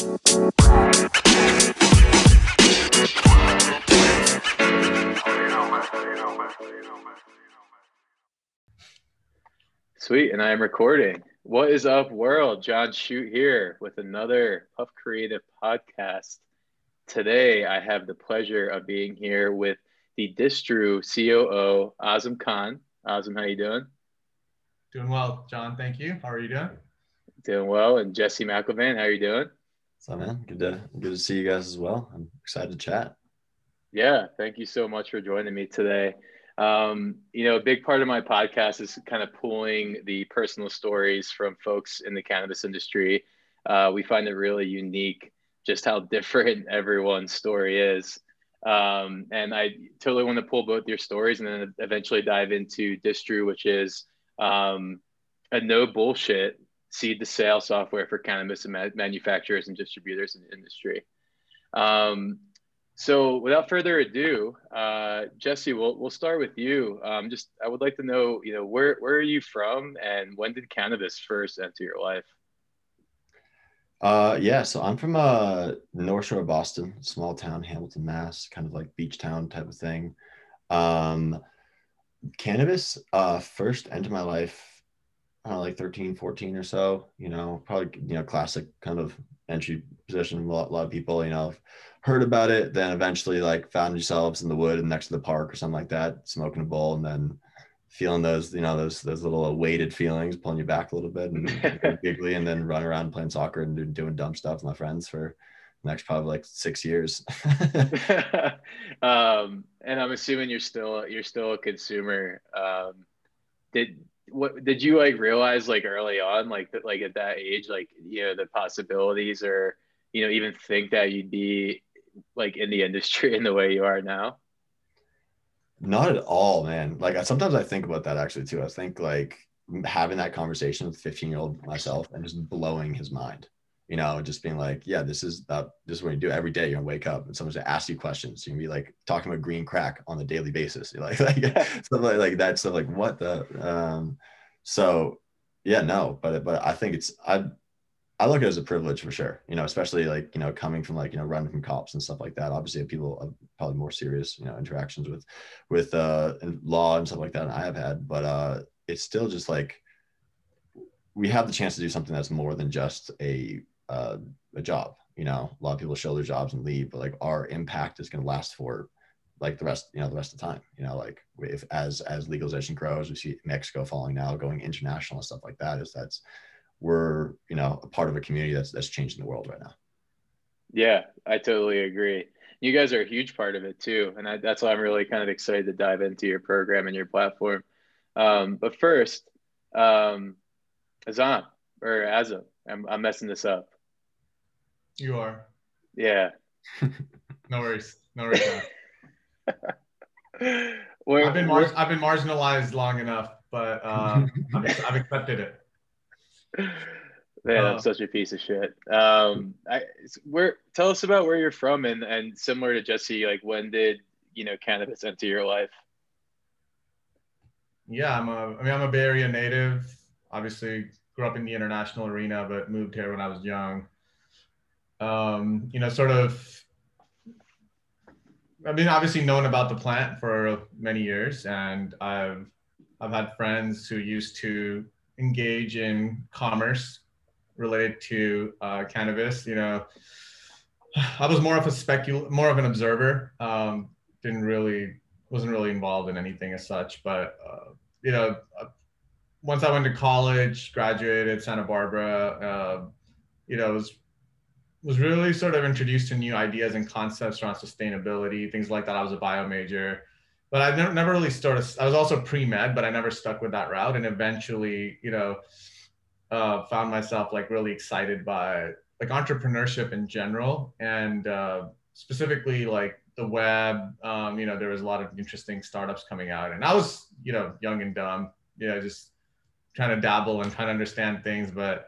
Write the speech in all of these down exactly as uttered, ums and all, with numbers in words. Sweet, and I am recording. What is up, world? John Shute here with another Puff Creative podcast. Today, I have the pleasure of being here with the Distru C O O, Azim Khan. Azim, how you doing? Doing well, John. Thank you. How are you doing? Doing well. And Jesse McElvain, how are you doing? What's up, man? Good to, good to see you guys as well. I'm excited to chat. Yeah, thank you so much for joining me today. Um, you know, a big part of my podcast is kind of pulling the personal stories from folks in the cannabis industry. Uh, we find it really unique just how different everyone's story is. Um, and I totally want to pull both your stories and then eventually dive into Distru, which is um, a no bullshit seed to sale software for cannabis and ma manufacturers and distributors in the industry. Um, So without further ado, uh, Jesse, we'll, we'll start with you. Um, just, I would like to know, you know, where, where are you from and when did cannabis first enter your life? Uh, yeah, so I'm from uh, North Shore of Boston, small town, Hamilton, Mass, kind of like beach town type of thing. Um, cannabis uh, first entered my life, I don't know, like thirteen, fourteen or so, you know, probably, you know, classic kind of entry position. A lot, a lot of people, you know, heard about it, then eventually like found yourselves in the wood and next to the park or something like that, smoking a bowl and then feeling those, you know, those those little weighted feelings pulling you back a little bit and giggly, and then run around playing soccer and doing dumb stuff with my friends for the next probably like six years. um, and I'm assuming you're still you're still a consumer. Um, did what did you like realize like early on, like that, like at that age, like, you know, the possibilities or, you know, even think that you'd be like in the industry in the way you are now? Not at all, man. Like I, sometimes I think about that actually too. I think like having that conversation with fifteen year old myself and just blowing his mind, you know, just being like, yeah, this is, uh, this is what you do every day. You're gonna wake up and someone's gonna ask you questions. You're gonna be like talking about green crack on a daily basis. You're like, like, stuff like, like that. So like what the, um, so yeah, no, but, but I think it's, I, I look at it as a privilege for sure, you know, especially like, you know, coming from like, you know, running from cops and stuff like that. Obviously people have probably more serious, you know, interactions with, with uh, and law and stuff like that. And I have had, but uh, it's still just like, we have the chance to do something that's more than just a, uh, a job. You know, a lot of people show their jobs and leave, but like our impact is going to last for like the rest, you know, the rest of the time, you know, like if, as, as legalization grows, we see Mexico falling now, going international and stuff like that, is that's, we're, you know, a part of a community that's, that's changing the world right now. Yeah, I totally agree. You guys are a huge part of it too. And I, that's why I'm really kind of excited to dive into your program and your platform. Um, but first, um, Azam or Azam, I'm, I'm messing this up. You are. Yeah. No worries. No worries. Well, I've, been mar I've been marginalized long enough, but um, I've, I've accepted it. Man, I'm uh, such a piece of shit. Um, I, where, tell us about where you're from and, and similar to Jesse, like when did, you know, cannabis enter your life? Yeah, I'm a, I mean, I'm a Bay Area native, obviously grew up in the international arena, but moved here when I was young. Um, you know, sort of, I mean, obviously known about the plant for many years, and I've, I've had friends who used to engage in commerce related to uh, cannabis. You know, I was more of a specul, more of an observer. Um, didn't really, wasn't really involved in anything as such. But uh, you know, once I went to college, graduated Santa Barbara, uh, you know, was was really sort of introduced to new ideas and concepts around sustainability, things like that. I was a bio major. But I never, never really started, I was also pre-med, but I never stuck with that route. And eventually, you know, uh, found myself like really excited by like entrepreneurship in general. And uh, specifically like the web, um, you know, there was a lot of interesting startups coming out. And I was, you know, young and dumb, you know, just trying to dabble and trying to understand things. But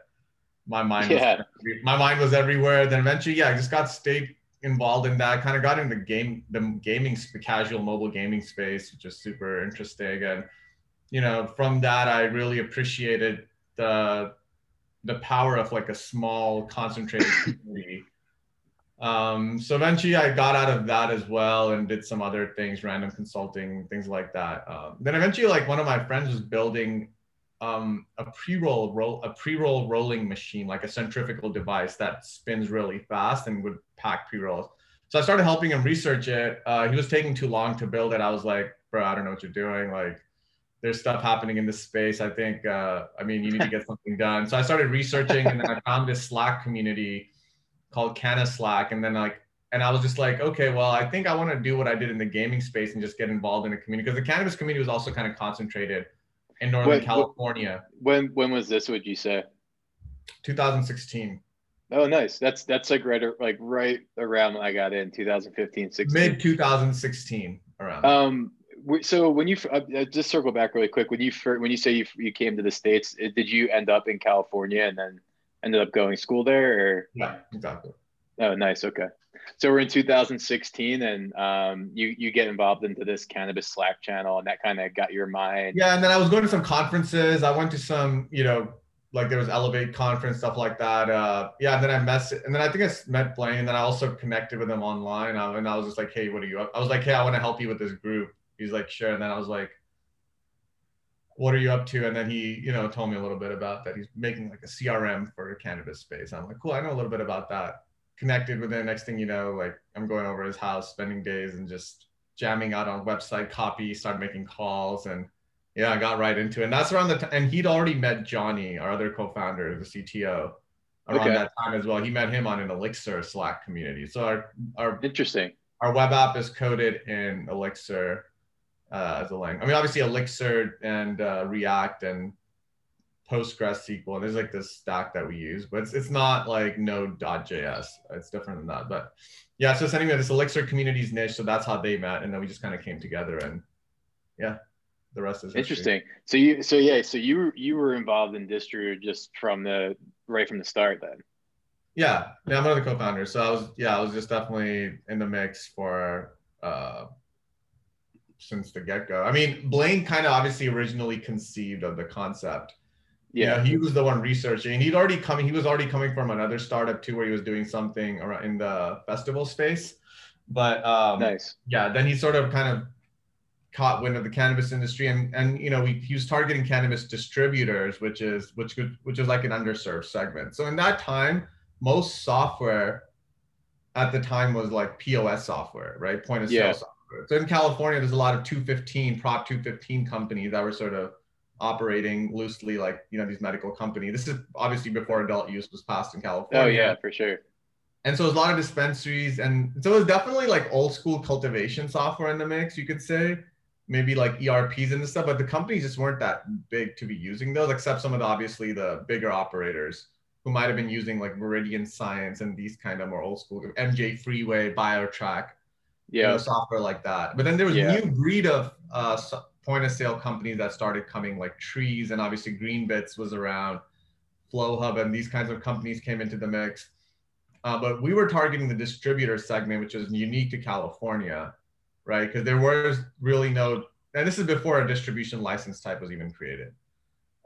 my mind, yeah. was, my mind was everywhere. Then eventually, yeah, I just got stayed involved in that, kind of got into the game, the gaming, the casual mobile gaming space, which is super interesting. And, you know, from that, I really appreciated the the power of like a small concentrated community. Um, so eventually I got out of that as well and did some other things, random consulting, things like that. Um, then eventually like one of my friends was building um, a pre-roll roll, a pre-roll rolling machine, like a centrifugal device that spins really fast and would pack pre-rolls. So I started helping him research it. Uh, he was taking too long to build it. I was like, bro, I don't know what you're doing. Like there's stuff happening in this space. I think, uh, I mean, you need to get something done. So I started researching and then I found this Slack community called Canna Slack. And then like, and I was just like, okay, well, I think I want to do what I did in the gaming space and just get involved in a community. Because the cannabis community was also kind of concentrated in Northern when, California. When when was this, would you say? two thousand sixteen. Oh, nice. That's that's like right, like right around when I got in, two thousand fifteen, sixteen. mid two thousand sixteen around. Um, so when you uh, just circle back really quick, when you when you say you you came to the States, it, did you end up in California and then ended up going to school there? Or? Yeah, exactly. Oh, nice. Okay. So we're in two thousand sixteen and um, you, you get involved into this cannabis Slack channel and that kind of got your mind. Yeah. And then I was going to some conferences. I went to some, you know, like there was Elevate conference, stuff like that. Uh, yeah. And then I messed and then I think I met Blaine and then I also connected with him online. I, and I was just like, hey, what are you up? I was like, hey, I want to help you with this group. He's like, sure. And then I was like, what are you up to? And then he, you know, told me a little bit about that. He's making like a C R M for cannabis space. I'm like, cool. I know a little bit about that. Connected with him. Next thing you know, like I'm going over his house, spending days and just jamming out on website copy, start making calls. And yeah, I got right into it. And that's around the time. And he'd already met Johnny, our other co-founder, the C T O, around okay. that time as well. He met him on an Elixir Slack community. So our, our, Interesting. Our web app is coded in Elixir. Uh, as a language. I mean, obviously Elixir and uh, React and Postgres S Q L. And there's like this stack that we use, but it's, it's not like node dot J S. It's different than that. But yeah, so it's anyway, this Elixir community's niche. So that's how they met. And then we just kind of came together and yeah, the rest is interesting. History. So you, so yeah, so you, you were involved in Distru just from the, right from the start then. Yeah. Yeah. I'm one of the co-founders. So I was, yeah, I was just definitely in the mix for, uh, since the get-go. I mean, Blaine kind of obviously originally conceived of the concept. Yeah, you know, he was the one researching. He'd already coming. He was already coming from another startup too, where he was doing something around in the festival space. But um, nice. Yeah, then he sort of kind of caught wind of the cannabis industry, and and you know we, he was targeting cannabis distributors, which is which could which is like an underserved segment. So in that time, most software at the time was like P O S software, right? Point of sale yeah. software. So in California, there's a lot of two fifteen, Prop two fifteen companies that were sort of operating loosely like, you know, these medical companies. This is obviously before adult use was passed in California. Oh, yeah, for sure. And so there's a lot of dispensaries. And so it was definitely like old school cultivation software in the mix, you could say. Maybe like E R Ps and this stuff. But the companies just weren't that big to be using those, except some of the, obviously, the bigger operators who might have been using like Meridian Science and these kind of more old school M J Freeway, Biotrack. Yeah, you know, software like that. But then there was yeah. a new breed of uh, point of sale companies that started coming, like Trees, and obviously Green Bits was around, Flow Hub, and these kinds of companies came into the mix. Uh, but we were targeting the distributor segment, which is unique to California, right? Because there was really no, and this is before a distribution license type was even created.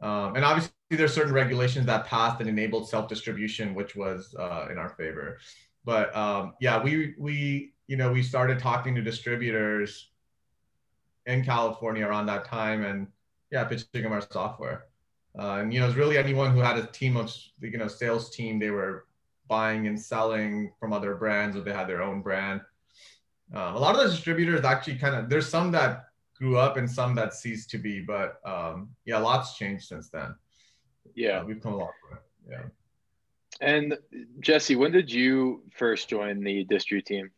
Um, and obviously there's certain regulations that passed that enabled self-distribution, which was uh, in our favor. But um, yeah, we we. you know, we started talking to distributors in California around that time and yeah, pitching them our software. Uh, and, you know, it was really anyone who had a team of, you know, sales team, they were buying and selling from other brands or they had their own brand. Um, a lot of the distributors actually kind of, there's some that grew up and some that ceased to be, but um, yeah, lots changed since then. Yeah. Uh, we've come a long way. Yeah. And Jesse, when did you first join the Distru team?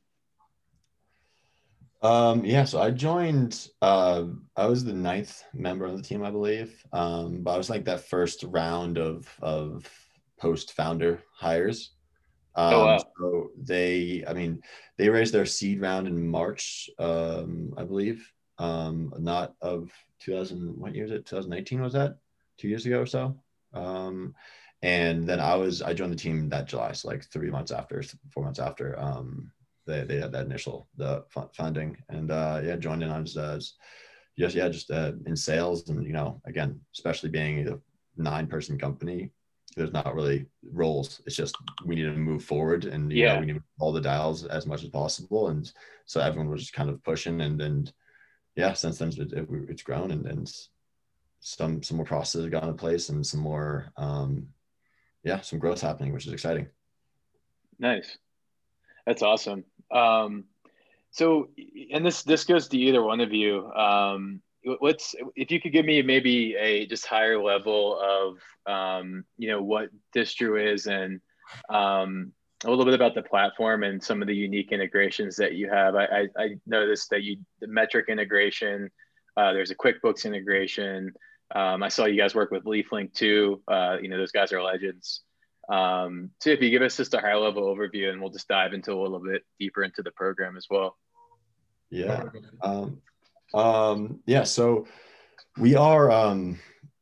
Um, yeah, so I joined, uh, I was the ninth member of the team, I believe. Um, but I was like that first round of, of post founder hires. Um, oh, wow. So they, I mean, they raised their seed round in March, um, I believe, um, not of two thousand, what year is it? twenty nineteen was that? Two years ago or so. Um, and then I was, I joined the team that July. So like three months after, four months after, um, They, they had that initial the funding and uh, yeah, joined in on just, uh, yes, yeah, just uh, in sales and, you know, again, especially being a nine person company, there's not really roles. It's just we need to move forward, and you yeah. know, we need to roll the dials as much as possible. And so everyone was just kind of pushing, and and yeah, since then it, it, it's grown, and and some some more processes have gotten in place, and some more um, yeah, some growth happening, which is exciting. Nice, that's awesome. Um, so, and this this goes to either one of you. Um, What's if you could give me maybe a just higher level of um, you know, what Distru is, and um, a little bit about the platform and some of the unique integrations that you have. I, I, I noticed that you the Metrc integration. Uh, there's a QuickBooks integration. Um, I saw you guys work with LeafLink too. Uh, you know, those guys are legends. Um, so if you give us just a higher level overview, and we'll just dive into a little bit deeper into the program as well. Yeah. Um, um yeah so we are um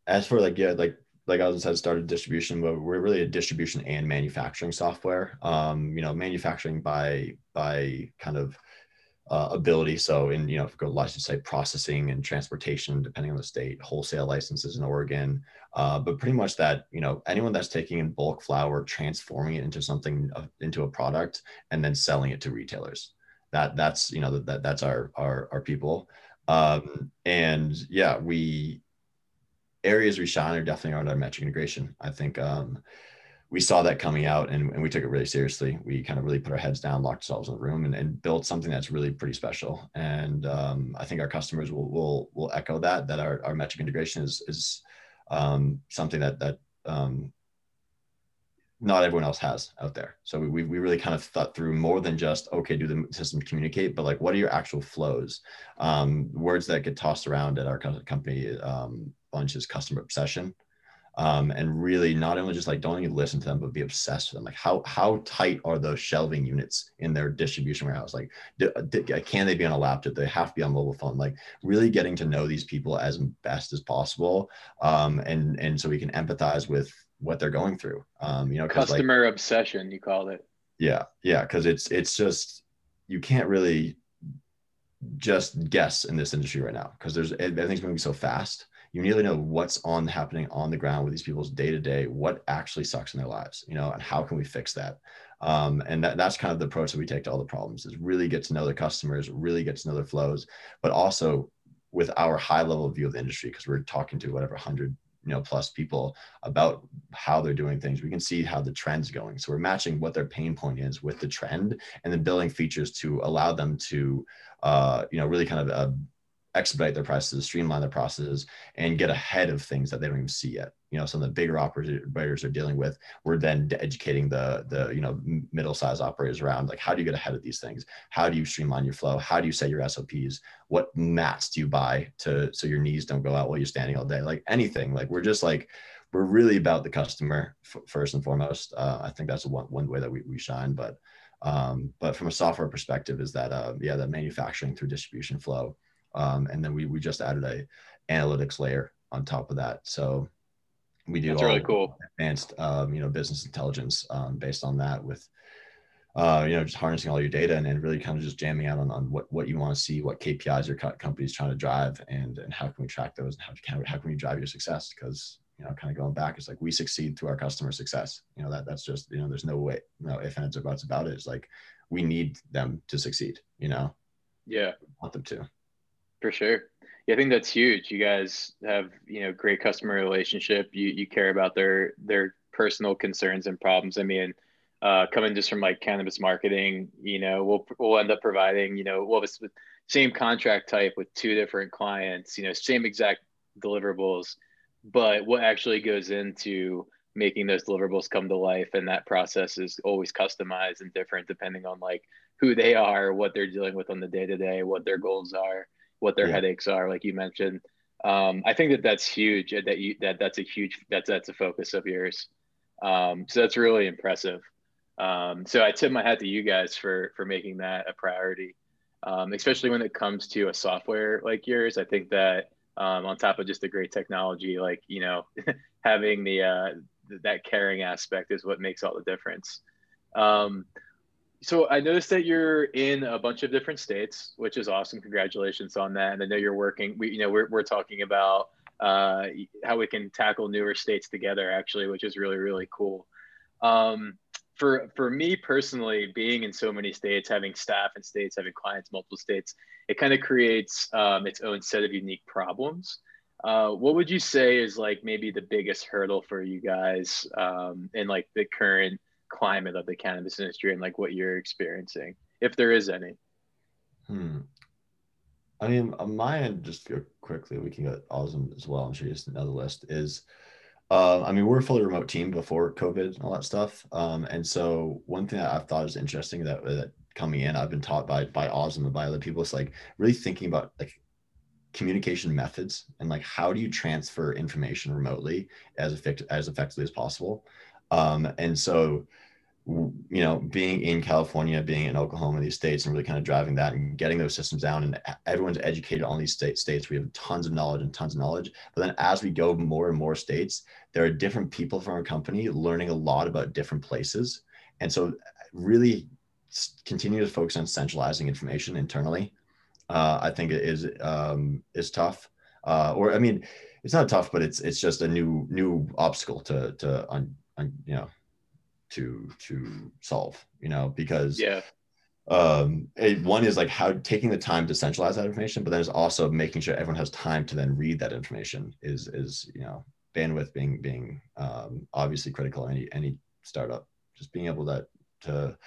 as for like yeah like like I said, started distribution, but we're really a distribution and manufacturing software. Um you know, manufacturing by by kind of uh, ability, so in, you know, if we go license site processing and transportation, depending on the state, wholesale licenses in Oregon, uh but pretty much that, you know, anyone that's taking in bulk flour, transforming it into something, uh, into a product, and then selling it to retailers. That that's you know, that that's our our, our people. Um, and yeah, we, areas we shine are definitely around our Metrc integration. I think, um, we saw that coming out, and, and we took it really seriously. We kind of really put our heads down, locked ourselves in the room, and, and built something that's really pretty special. And, um, I think our customers will, will, will echo that, that our, our Metrc integration is, is, um, something that, that, um, not everyone else has out there. So we, we really kind of thought through more than just, okay, do the system communicate, but like, what are your actual flows? Um, words that get tossed around at our company um, bunch is customer obsession. Um, and really not only just like, don't even listen to them, but be obsessed with them. Like how, how tight are those shelving units in their distribution warehouse? Like do, do, can they be on a laptop? They have to be on mobile phone. Like really getting to know these people as best as possible. Um, and, and so we can empathize with what they're going through. Um, you know, customer like, obsession, you called it. Yeah. Yeah. Cause it's, it's just, you can't really just guess in this industry right now. Cause there's, everything's moving so fast. You need to know what's on happening on the ground with these people's day to day, what actually sucks in their lives, you know, and how can we fix that? Um, and that, that's kind of the approach that we take to all the problems, is really get to know the customers, really get to know their flows, but also with our high level view of the industry, cause we're talking to whatever hundred, you know, plus people about how they're doing things. We can see how the trend's going. So we're matching what their pain point is with the trend, and then building features to allow them to, uh, you know, really kind of uh, expedite their processes, streamline their processes, and get ahead of things that they don't even see yet. You know, some of the bigger operators are dealing with, we're then educating the, the you know, middle-sized operators around, like, how do you get ahead of these things? How do you streamline your flow? How do you set your S O Ps? What mats do you buy to so your knees don't go out while you're standing all day? Like anything, like we're just like, we're really about the customer first and foremost. Uh, I think that's one, one way that we, we shine, but, um, but from a software perspective is that, uh, yeah, that manufacturing through distribution flow. Um, and then we, we just added a analytics layer on top of that. So we do That's all really cool. advanced, um, you know, business intelligence um, based on that with, uh, you know, just harnessing all your data and, and really kind of just jamming out on, on what, what you want to see, what K P Is your company's trying to drive, and, and how can we track those, and how can, how can we drive your success? Because, you know, kind of going back, it's like we succeed through our customer success. You know, that that's just, you know, there's no way, no ifs, ands, or buts about it. It's like, we need them to succeed, you know? Yeah. We want them to. For sure. Yeah, I think that's huge. You guys have, you know, great customer relationship. You you care about their their personal concerns and problems. I mean, uh, coming just from like cannabis marketing, you know, we'll we'll end up providing, you know, well, it's the same contract type with two different clients, you know, same exact deliverables, but what actually goes into making those deliverables come to life, and that process is always customized and different depending on like who they are, what they're dealing with on the day to day, what their goals are, what their yeah. headaches are, like you mentioned. Um, I think that that's huge, that you, that that's a huge, that's, that's a focus of yours. Um, so that's really impressive. Um, so I tip my hat to you guys for, for making that a priority, um, especially when it comes to a software like yours. I think that um, on top of just the great technology, like, you know, having the, uh, th that caring aspect is what makes all the difference. Um, So I noticed that you're in a bunch of different states, which is awesome. Congratulations on that. And I know you're working, we, you know, we're, we're talking about uh, how we can tackle newer states together, actually, which is really, really cool. Um, for, for me personally, being in so many states, having staff in states, having clients, multiple states, it kind of creates um, its own set of unique problems. Uh, what would you say is like maybe the biggest hurdle for you guys um, in like the current climate of the cannabis industry and like what you're experiencing, if there is any? Hmm. I mean, on my end, just go quickly, we can get Azim as well. I'm sure he's another list is, uh, I mean, we're a fully remote team before COVID and all that stuff. Um, and so one thing that I've thought is interesting that, that coming in, I've been taught by, by Azim and by other people, is like really thinking about like communication methods and like, how do you transfer information remotely as effect as effectively as possible? Um, and so, you know, being in California, being in Oklahoma, these states, and really kind of driving that and getting those systems down, and everyone's educated on these state states. We have tons of knowledge and tons of knowledge, but then as we go more and more states, there are different people from our company learning a lot about different places. And so really continue to focus on centralizing information internally. Uh, I think it is, um, is tough, uh, or, I mean, it's not tough, but it's, it's just a new, new obstacle to, to, un, un, you know, to to solve, you know, because yeah. um it, one is like how taking the time to centralize that information, but then it's also making sure everyone has time to then read that information is is you know, bandwidth being being um obviously critical in any any startup, just being able to to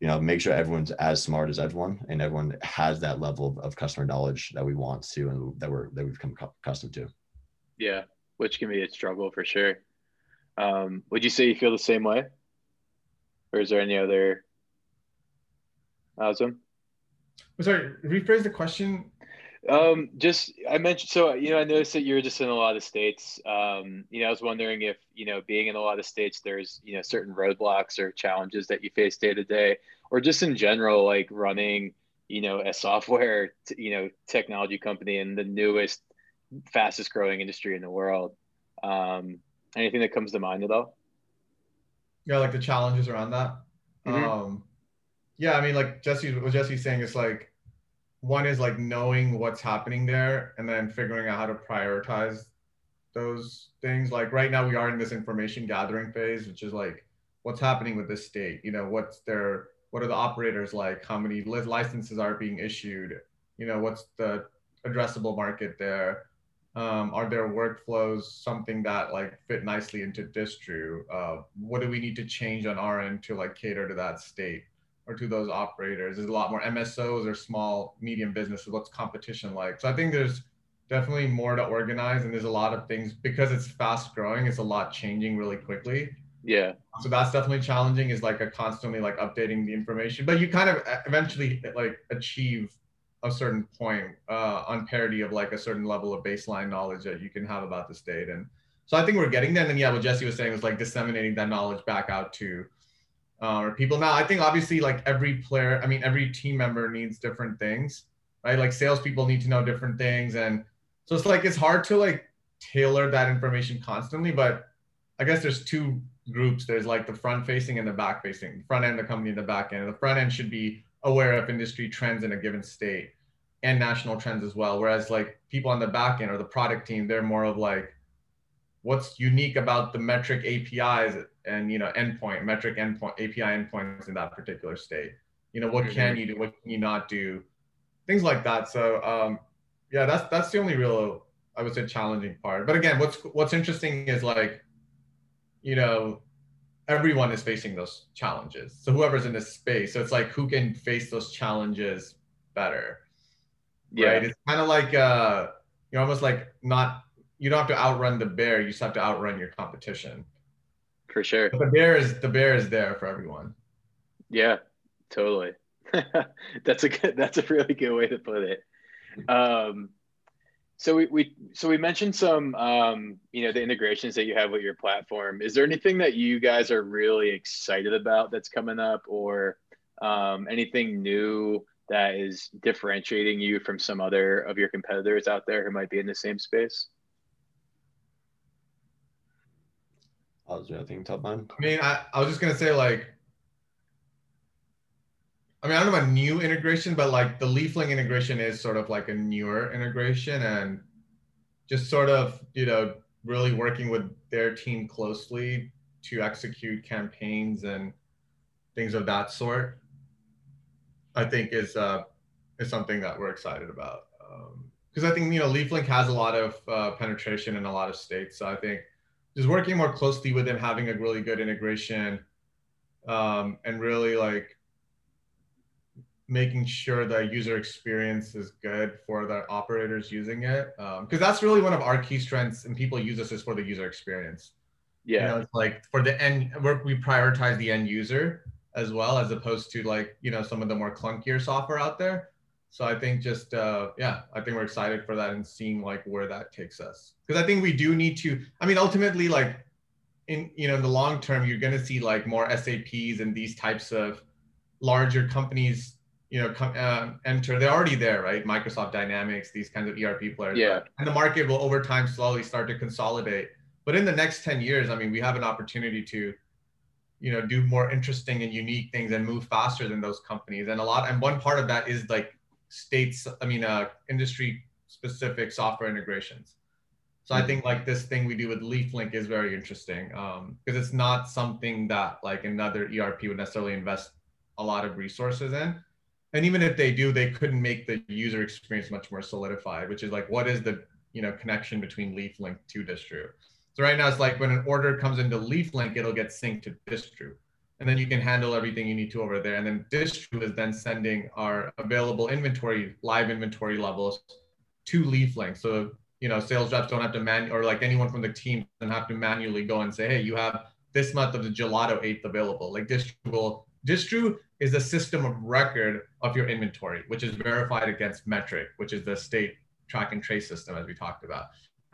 you know, make sure everyone's as smart as everyone and everyone has that level of, of customer knowledge that we want to and that we're that we've become accustomed to. Yeah, which can be a struggle for sure. Um would you say you feel the same way? Or is there any other? Awesome. Sorry, rephrase the question. Um, just, I mentioned, so, you know, I noticed that you're just in a lot of states. Um, you know, I was wondering if, you know, being in a lot of states, there's, you know, certain roadblocks or challenges that you face day to day, or just in general, like running, you know, a software, you know, technology company in the newest, fastest growing industry in the world. Um, anything that comes to mind at all? Yeah, like the challenges around that. Mm-hmm. Um, yeah, I mean, like Jesse, what Jesse's saying is like, one is like knowing what's happening there and then figuring out how to prioritize those things. Like right now we are in this information gathering phase, which is like, what's happening with this state? You know, what's their, what are the operators like? How many licenses are being issued? You know, what's the addressable market there? Um, are their workflows something that like fit nicely into Distru? Uh, what do we need to change on our end to like cater to that state or to those operators? There's a lot more M S Os or small, medium businesses. What's competition like? So I think there's definitely more to organize, and there's a lot of things because it's fast growing. It's a lot changing really quickly. Yeah. So that's definitely challenging, is like a constantly like updating the information, but you kind of eventually like achieve a certain point uh, on parity of like a certain level of baseline knowledge that you can have about the state. And so I think we're getting there. And then, yeah, what Jesse was saying was like disseminating that knowledge back out to uh, people. Now, I think obviously like every player, I mean, every team member needs different things, right? Like salespeople need to know different things. And so it's like, it's hard to like tailor that information constantly, but I guess there's two groups. There's like the front facing and the back facing, the front end, the company, and the back end. The front end should be aware of industry trends in a given state and national trends as well. Whereas like people on the back end or the product team, they're more of like, what's unique about the Metrc A P Is and, you know, endpoint, Metrc endpoint, A P I endpoints in that particular state. You know, what mm-hmm. can you do? What can you not do? Things like that. So um, yeah, that's, that's the only real, I would say, challenging part. But again, what's, what's interesting is like, you know, everyone is facing those challenges. So whoever's in this space, so it's like, who can face those challenges better? Yeah. Right? It's kind of like, uh, you're almost like not, you don't have to outrun the bear. You just have to outrun your competition. For sure. But the bear is, the bear is there for everyone. Yeah, totally. That's a good, that's a really good way to put it. Um, So we, we so we mentioned some um, you know, the integrations that you have with your platform. Is there anything that you guys are really excited about that's coming up, or um, anything new that is differentiating you from some other of your competitors out there who might be in the same space? I was I think top one. I mean, I, I was just gonna say like, I mean, I don't know about new integration, but like the LeafLink integration is sort of like a newer integration, and just sort of, you know, really working with their team closely to execute campaigns and things of that sort, I think is uh, is something that we're excited about. Because um, I think, you know, LeafLink has a lot of uh, penetration in a lot of states. So I think just working more closely with them, having a really good integration, um, and really like making sure the user experience is good for the operators using it. Because um, that's really one of our key strengths, and people use us, is for the user experience. Yeah. You know, it's like for the end, we're, we prioritize the end user as well, as opposed to like, you know, some of the more clunkier software out there. So I think just, uh, yeah, I think we're excited for that and seeing like where that takes us. Because I think we do need to, I mean, ultimately, like in, you know, in the long term, you're going to see like more S A Ps and these types of larger companies, you know, come, uh, enter. They're already there, right? Microsoft Dynamics, these kinds of E R P players. Yeah. And the market will over time slowly start to consolidate. But in the next ten years, I mean, we have an opportunity to, you know, do more interesting and unique things and move faster than those companies. And a lot, and one part of that is like states, I mean, uh, industry specific software integrations. So I think like this thing we do with LeafLink is very interesting, because um, it's not something that like another E R P would necessarily invest a lot of resources in. And even if they do, they couldn't make the user experience much more solidified, which is like, what is the, you know, connection between LeafLink to Distru? So right now it's like when an order comes into LeafLink, it'll get synced to Distru. And then you can handle everything you need to over there. And then Distru is then sending our available inventory, live inventory levels to LeafLink. So, you know, sales reps don't have to man, or like anyone from the team doesn't have to manually go and say, hey, you have this month of the gelato eighth available. Like Distru will, Distru is a system of record of your inventory, which is verified against Metrc, which is the state track and trace system, as we talked about.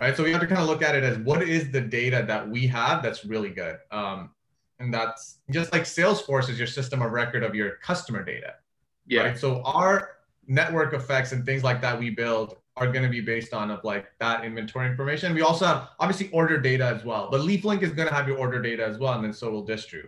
Right, so we have to kind of look at it as what is the data that we have that's really good, um, and that's just like Salesforce is your system of record of your customer data. Yeah. Right? So our network effects and things like that we build are going to be based on of like that inventory information. We also have obviously order data as well, but LeafLink is going to have your order data as well, and then so will Distru.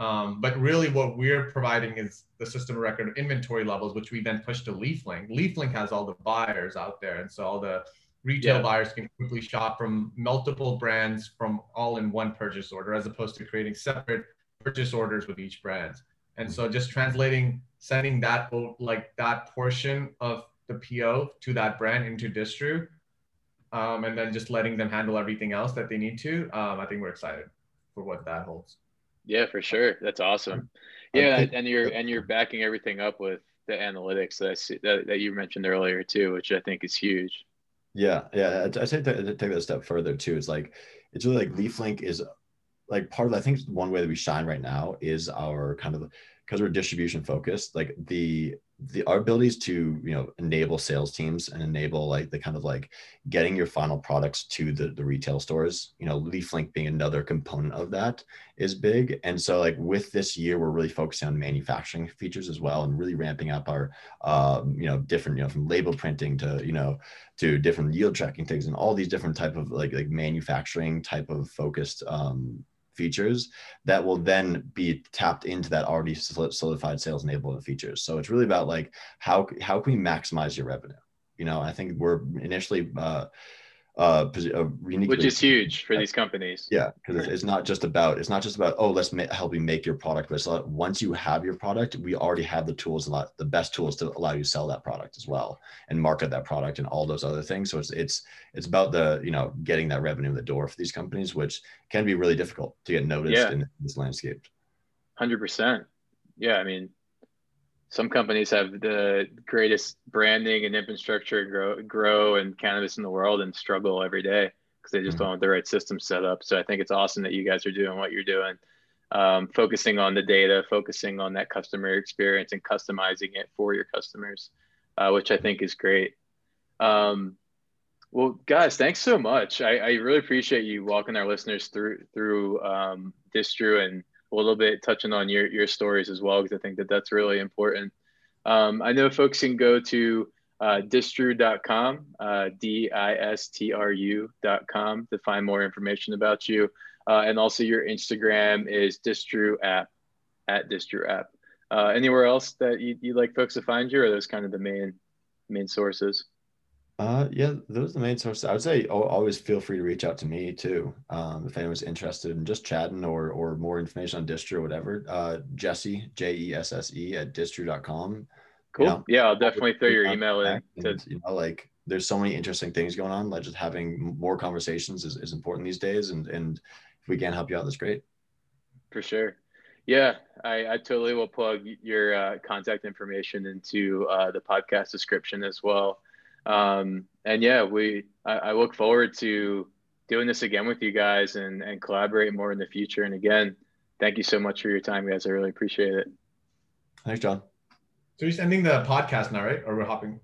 Um, but really, what we're providing is the system of record of inventory levels, which we then push to LeafLink. LeafLink has all the buyers out there, and so all the retail yeah. buyers can quickly shop from multiple brands from all in one purchase order, as opposed to creating separate purchase orders with each brand. And so just translating, sending that like that portion of the P O to that brand into Distru, um, and then just letting them handle everything else that they need to. Um, I think we're excited for what that holds. Yeah, for sure. That's awesome. Yeah, and you're and you're backing everything up with the analytics that I see, that, that you mentioned earlier too, which I think is huge. Yeah, yeah. I take that, take that a step further too. It's like, it's really like LeafLink is like part of, I think one way that we shine right now is our kind of, because we're distribution focused, like the, the, our abilities to, you know, enable sales teams and enable like the kind of like getting your final products to the, the retail stores, you know, LeafLink being another component of that is big. And so like with this year, we're really focusing on manufacturing features as well, and really ramping up our, um, you know, different, you know, from label printing to, you know, to different yield tracking things and all these different type of like, like manufacturing type of focused, um, features that will then be tapped into that already solidified sales enablement features. So it's really about like, how, how can we maximize your revenue? You know, I think we're initially, uh, uh, which is huge for these companies. Yeah. Cause it's, it's not just about, it's not just about, oh, let's help you make your product. But once you have your product, we already have the tools, a lot, the best tools to allow you to sell that product as well and market that product and all those other things. So it's, it's, it's about the, you know, getting that revenue in the door for these companies, which can be really difficult to get noticed yeah. in this landscape. one hundred percent. Yeah. I mean, some companies have the greatest branding and infrastructure grow, grow and cannabis in the world and struggle every day because they just mm-hmm. don't have the right system set up. So I think it's awesome that you guys are doing what you're doing, um, focusing on the data, focusing on that customer experience and customizing it for your customers, uh, which I think is great. Um, well, guys, thanks so much. I, I really appreciate you walking our listeners through, through um, Distru and a little bit touching on your, your stories as well, because I think that that's really important. Um, I know folks can go to uh, distru dot com, uh, D I S T R U dot com to find more information about you. Uh, and also your Instagram is distru app, at distru app. Uh, anywhere else that you, you'd like folks to find you, or are those kind of the main, main sources? Uh, yeah, those are the main sources. I would say always feel free to reach out to me too. Um, if anyone's interested in just chatting or or more information on Distru or whatever, uh, Jesse, J E S S E at distru dot com. Cool. You know, yeah, I'll definitely throw your email in. And, you know, like there's so many interesting things going on. Like just having more conversations is, is important these days. And, and if we can help you out, that's great. For sure. Yeah, I, I totally will plug your uh, contact information into uh, the podcast description as well. Um, and yeah, we, I, I look forward to doing this again with you guys and, and collaborate more in the future. And again, thank you so much for your time, guys. I really appreciate it. Thanks, John. So you're ending the podcast now, right? Or we're hopping.